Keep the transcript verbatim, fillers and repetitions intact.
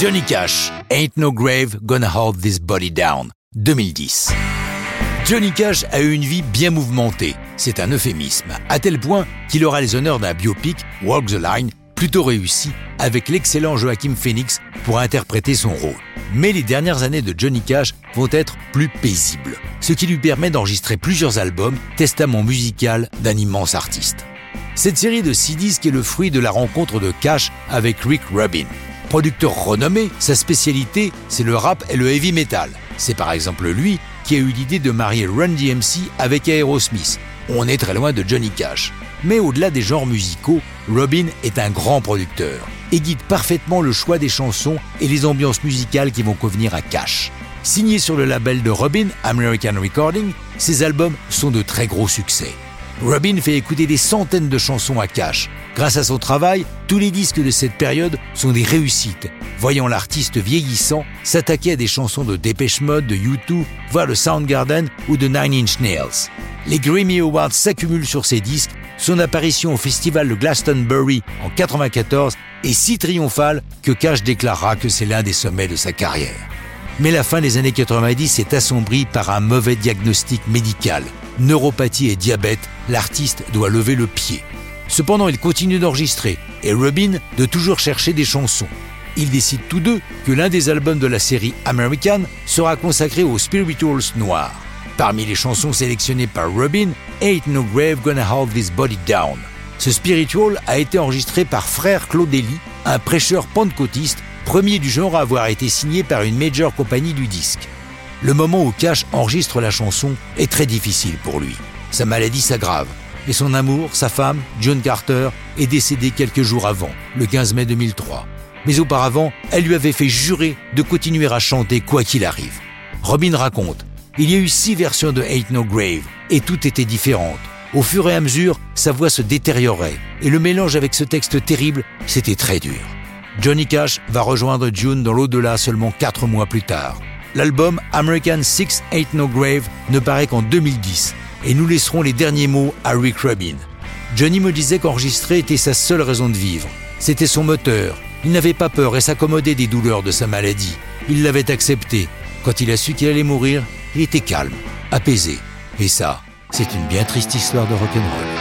Johnny Cash, Ain't No Grave, Gonna Hold This Body Down, deux mille dix. Johnny Cash a eu une vie bien mouvementée, c'est un euphémisme, à tel point qu'il aura les honneurs d'un biopic, Walk the Line, plutôt réussi, avec l'excellent Joachim Phoenix pour interpréter son rôle. Mais les dernières années de Johnny Cash vont être plus paisibles, ce qui lui permet d'enregistrer plusieurs albums, testament musical d'un immense artiste. Cette série de six disques est le fruit de la rencontre de Cash avec Rick Rubin. Producteur renommé, sa spécialité, c'est le rap et le heavy metal. C'est par exemple lui qui a eu l'idée de marier Run D M C avec Aerosmith. On est très loin de Johnny Cash. Mais au-delà des genres musicaux, Rubin est un grand producteur et guide parfaitement le choix des chansons et les ambiances musicales qui vont convenir à Cash. Signé sur le label de Rubin, American Recording, ses albums sont de très gros succès. Rubin fait écouter des centaines de chansons à Cash. Grâce à son travail, tous les disques de cette période sont des réussites, voyant l'artiste vieillissant s'attaquer à des chansons de Depeche Mode, de U deux, voire de Soundgarden ou de Nine Inch Nails. Les Grammy Awards s'accumulent sur ses disques, son apparition au festival de Glastonbury en mille neuf cent quatre-vingt-quatorze est si triomphale que Cash déclarera que c'est l'un des sommets de sa carrière. Mais la fin des années quatre-vingt-dix est assombrie par un mauvais diagnostic médical. Neuropathie et diabète, l'artiste doit lever le pied. Cependant, il continue d'enregistrer et Rubin de toujours chercher des chansons. Ils décident tous deux que l'un des albums de la série American sera consacré aux spirituals noirs. Parmi les chansons sélectionnées par Rubin, Ain't No Grave, Gonna Hold This Body Down. Ce spiritual a été enregistré par frère Claude Ely, un prêcheur pentecôtiste, premier du genre à avoir été signé par une major compagnie du disque. Le moment où Cash enregistre la chanson est très difficile pour lui. Sa maladie s'aggrave et son amour, sa femme, June Carter, est décédée quelques jours avant, le quinze mai deux mille trois. Mais auparavant, elle lui avait fait jurer de continuer à chanter quoi qu'il arrive. Rubin raconte « Il y a eu six versions de Ain't No Grave et toutes étaient différentes. Au fur et à mesure, sa voix se détériorait et le mélange avec ce texte terrible, c'était très dur. » Johnny Cash va rejoindre June dans l'au-delà seulement quatre mois plus tard. L'album American Six Ain't No Grave ne paraît qu'en deux mille dix et nous laisserons les derniers mots à Rick Rubin. Johnny me disait qu'enregistrer était sa seule raison de vivre. C'était son moteur. Il n'avait pas peur et s'accommodait des douleurs de sa maladie. Il l'avait accepté. Quand il a su qu'il allait mourir, il était calme, apaisé. Et ça, c'est une bien triste histoire de rock'n'roll.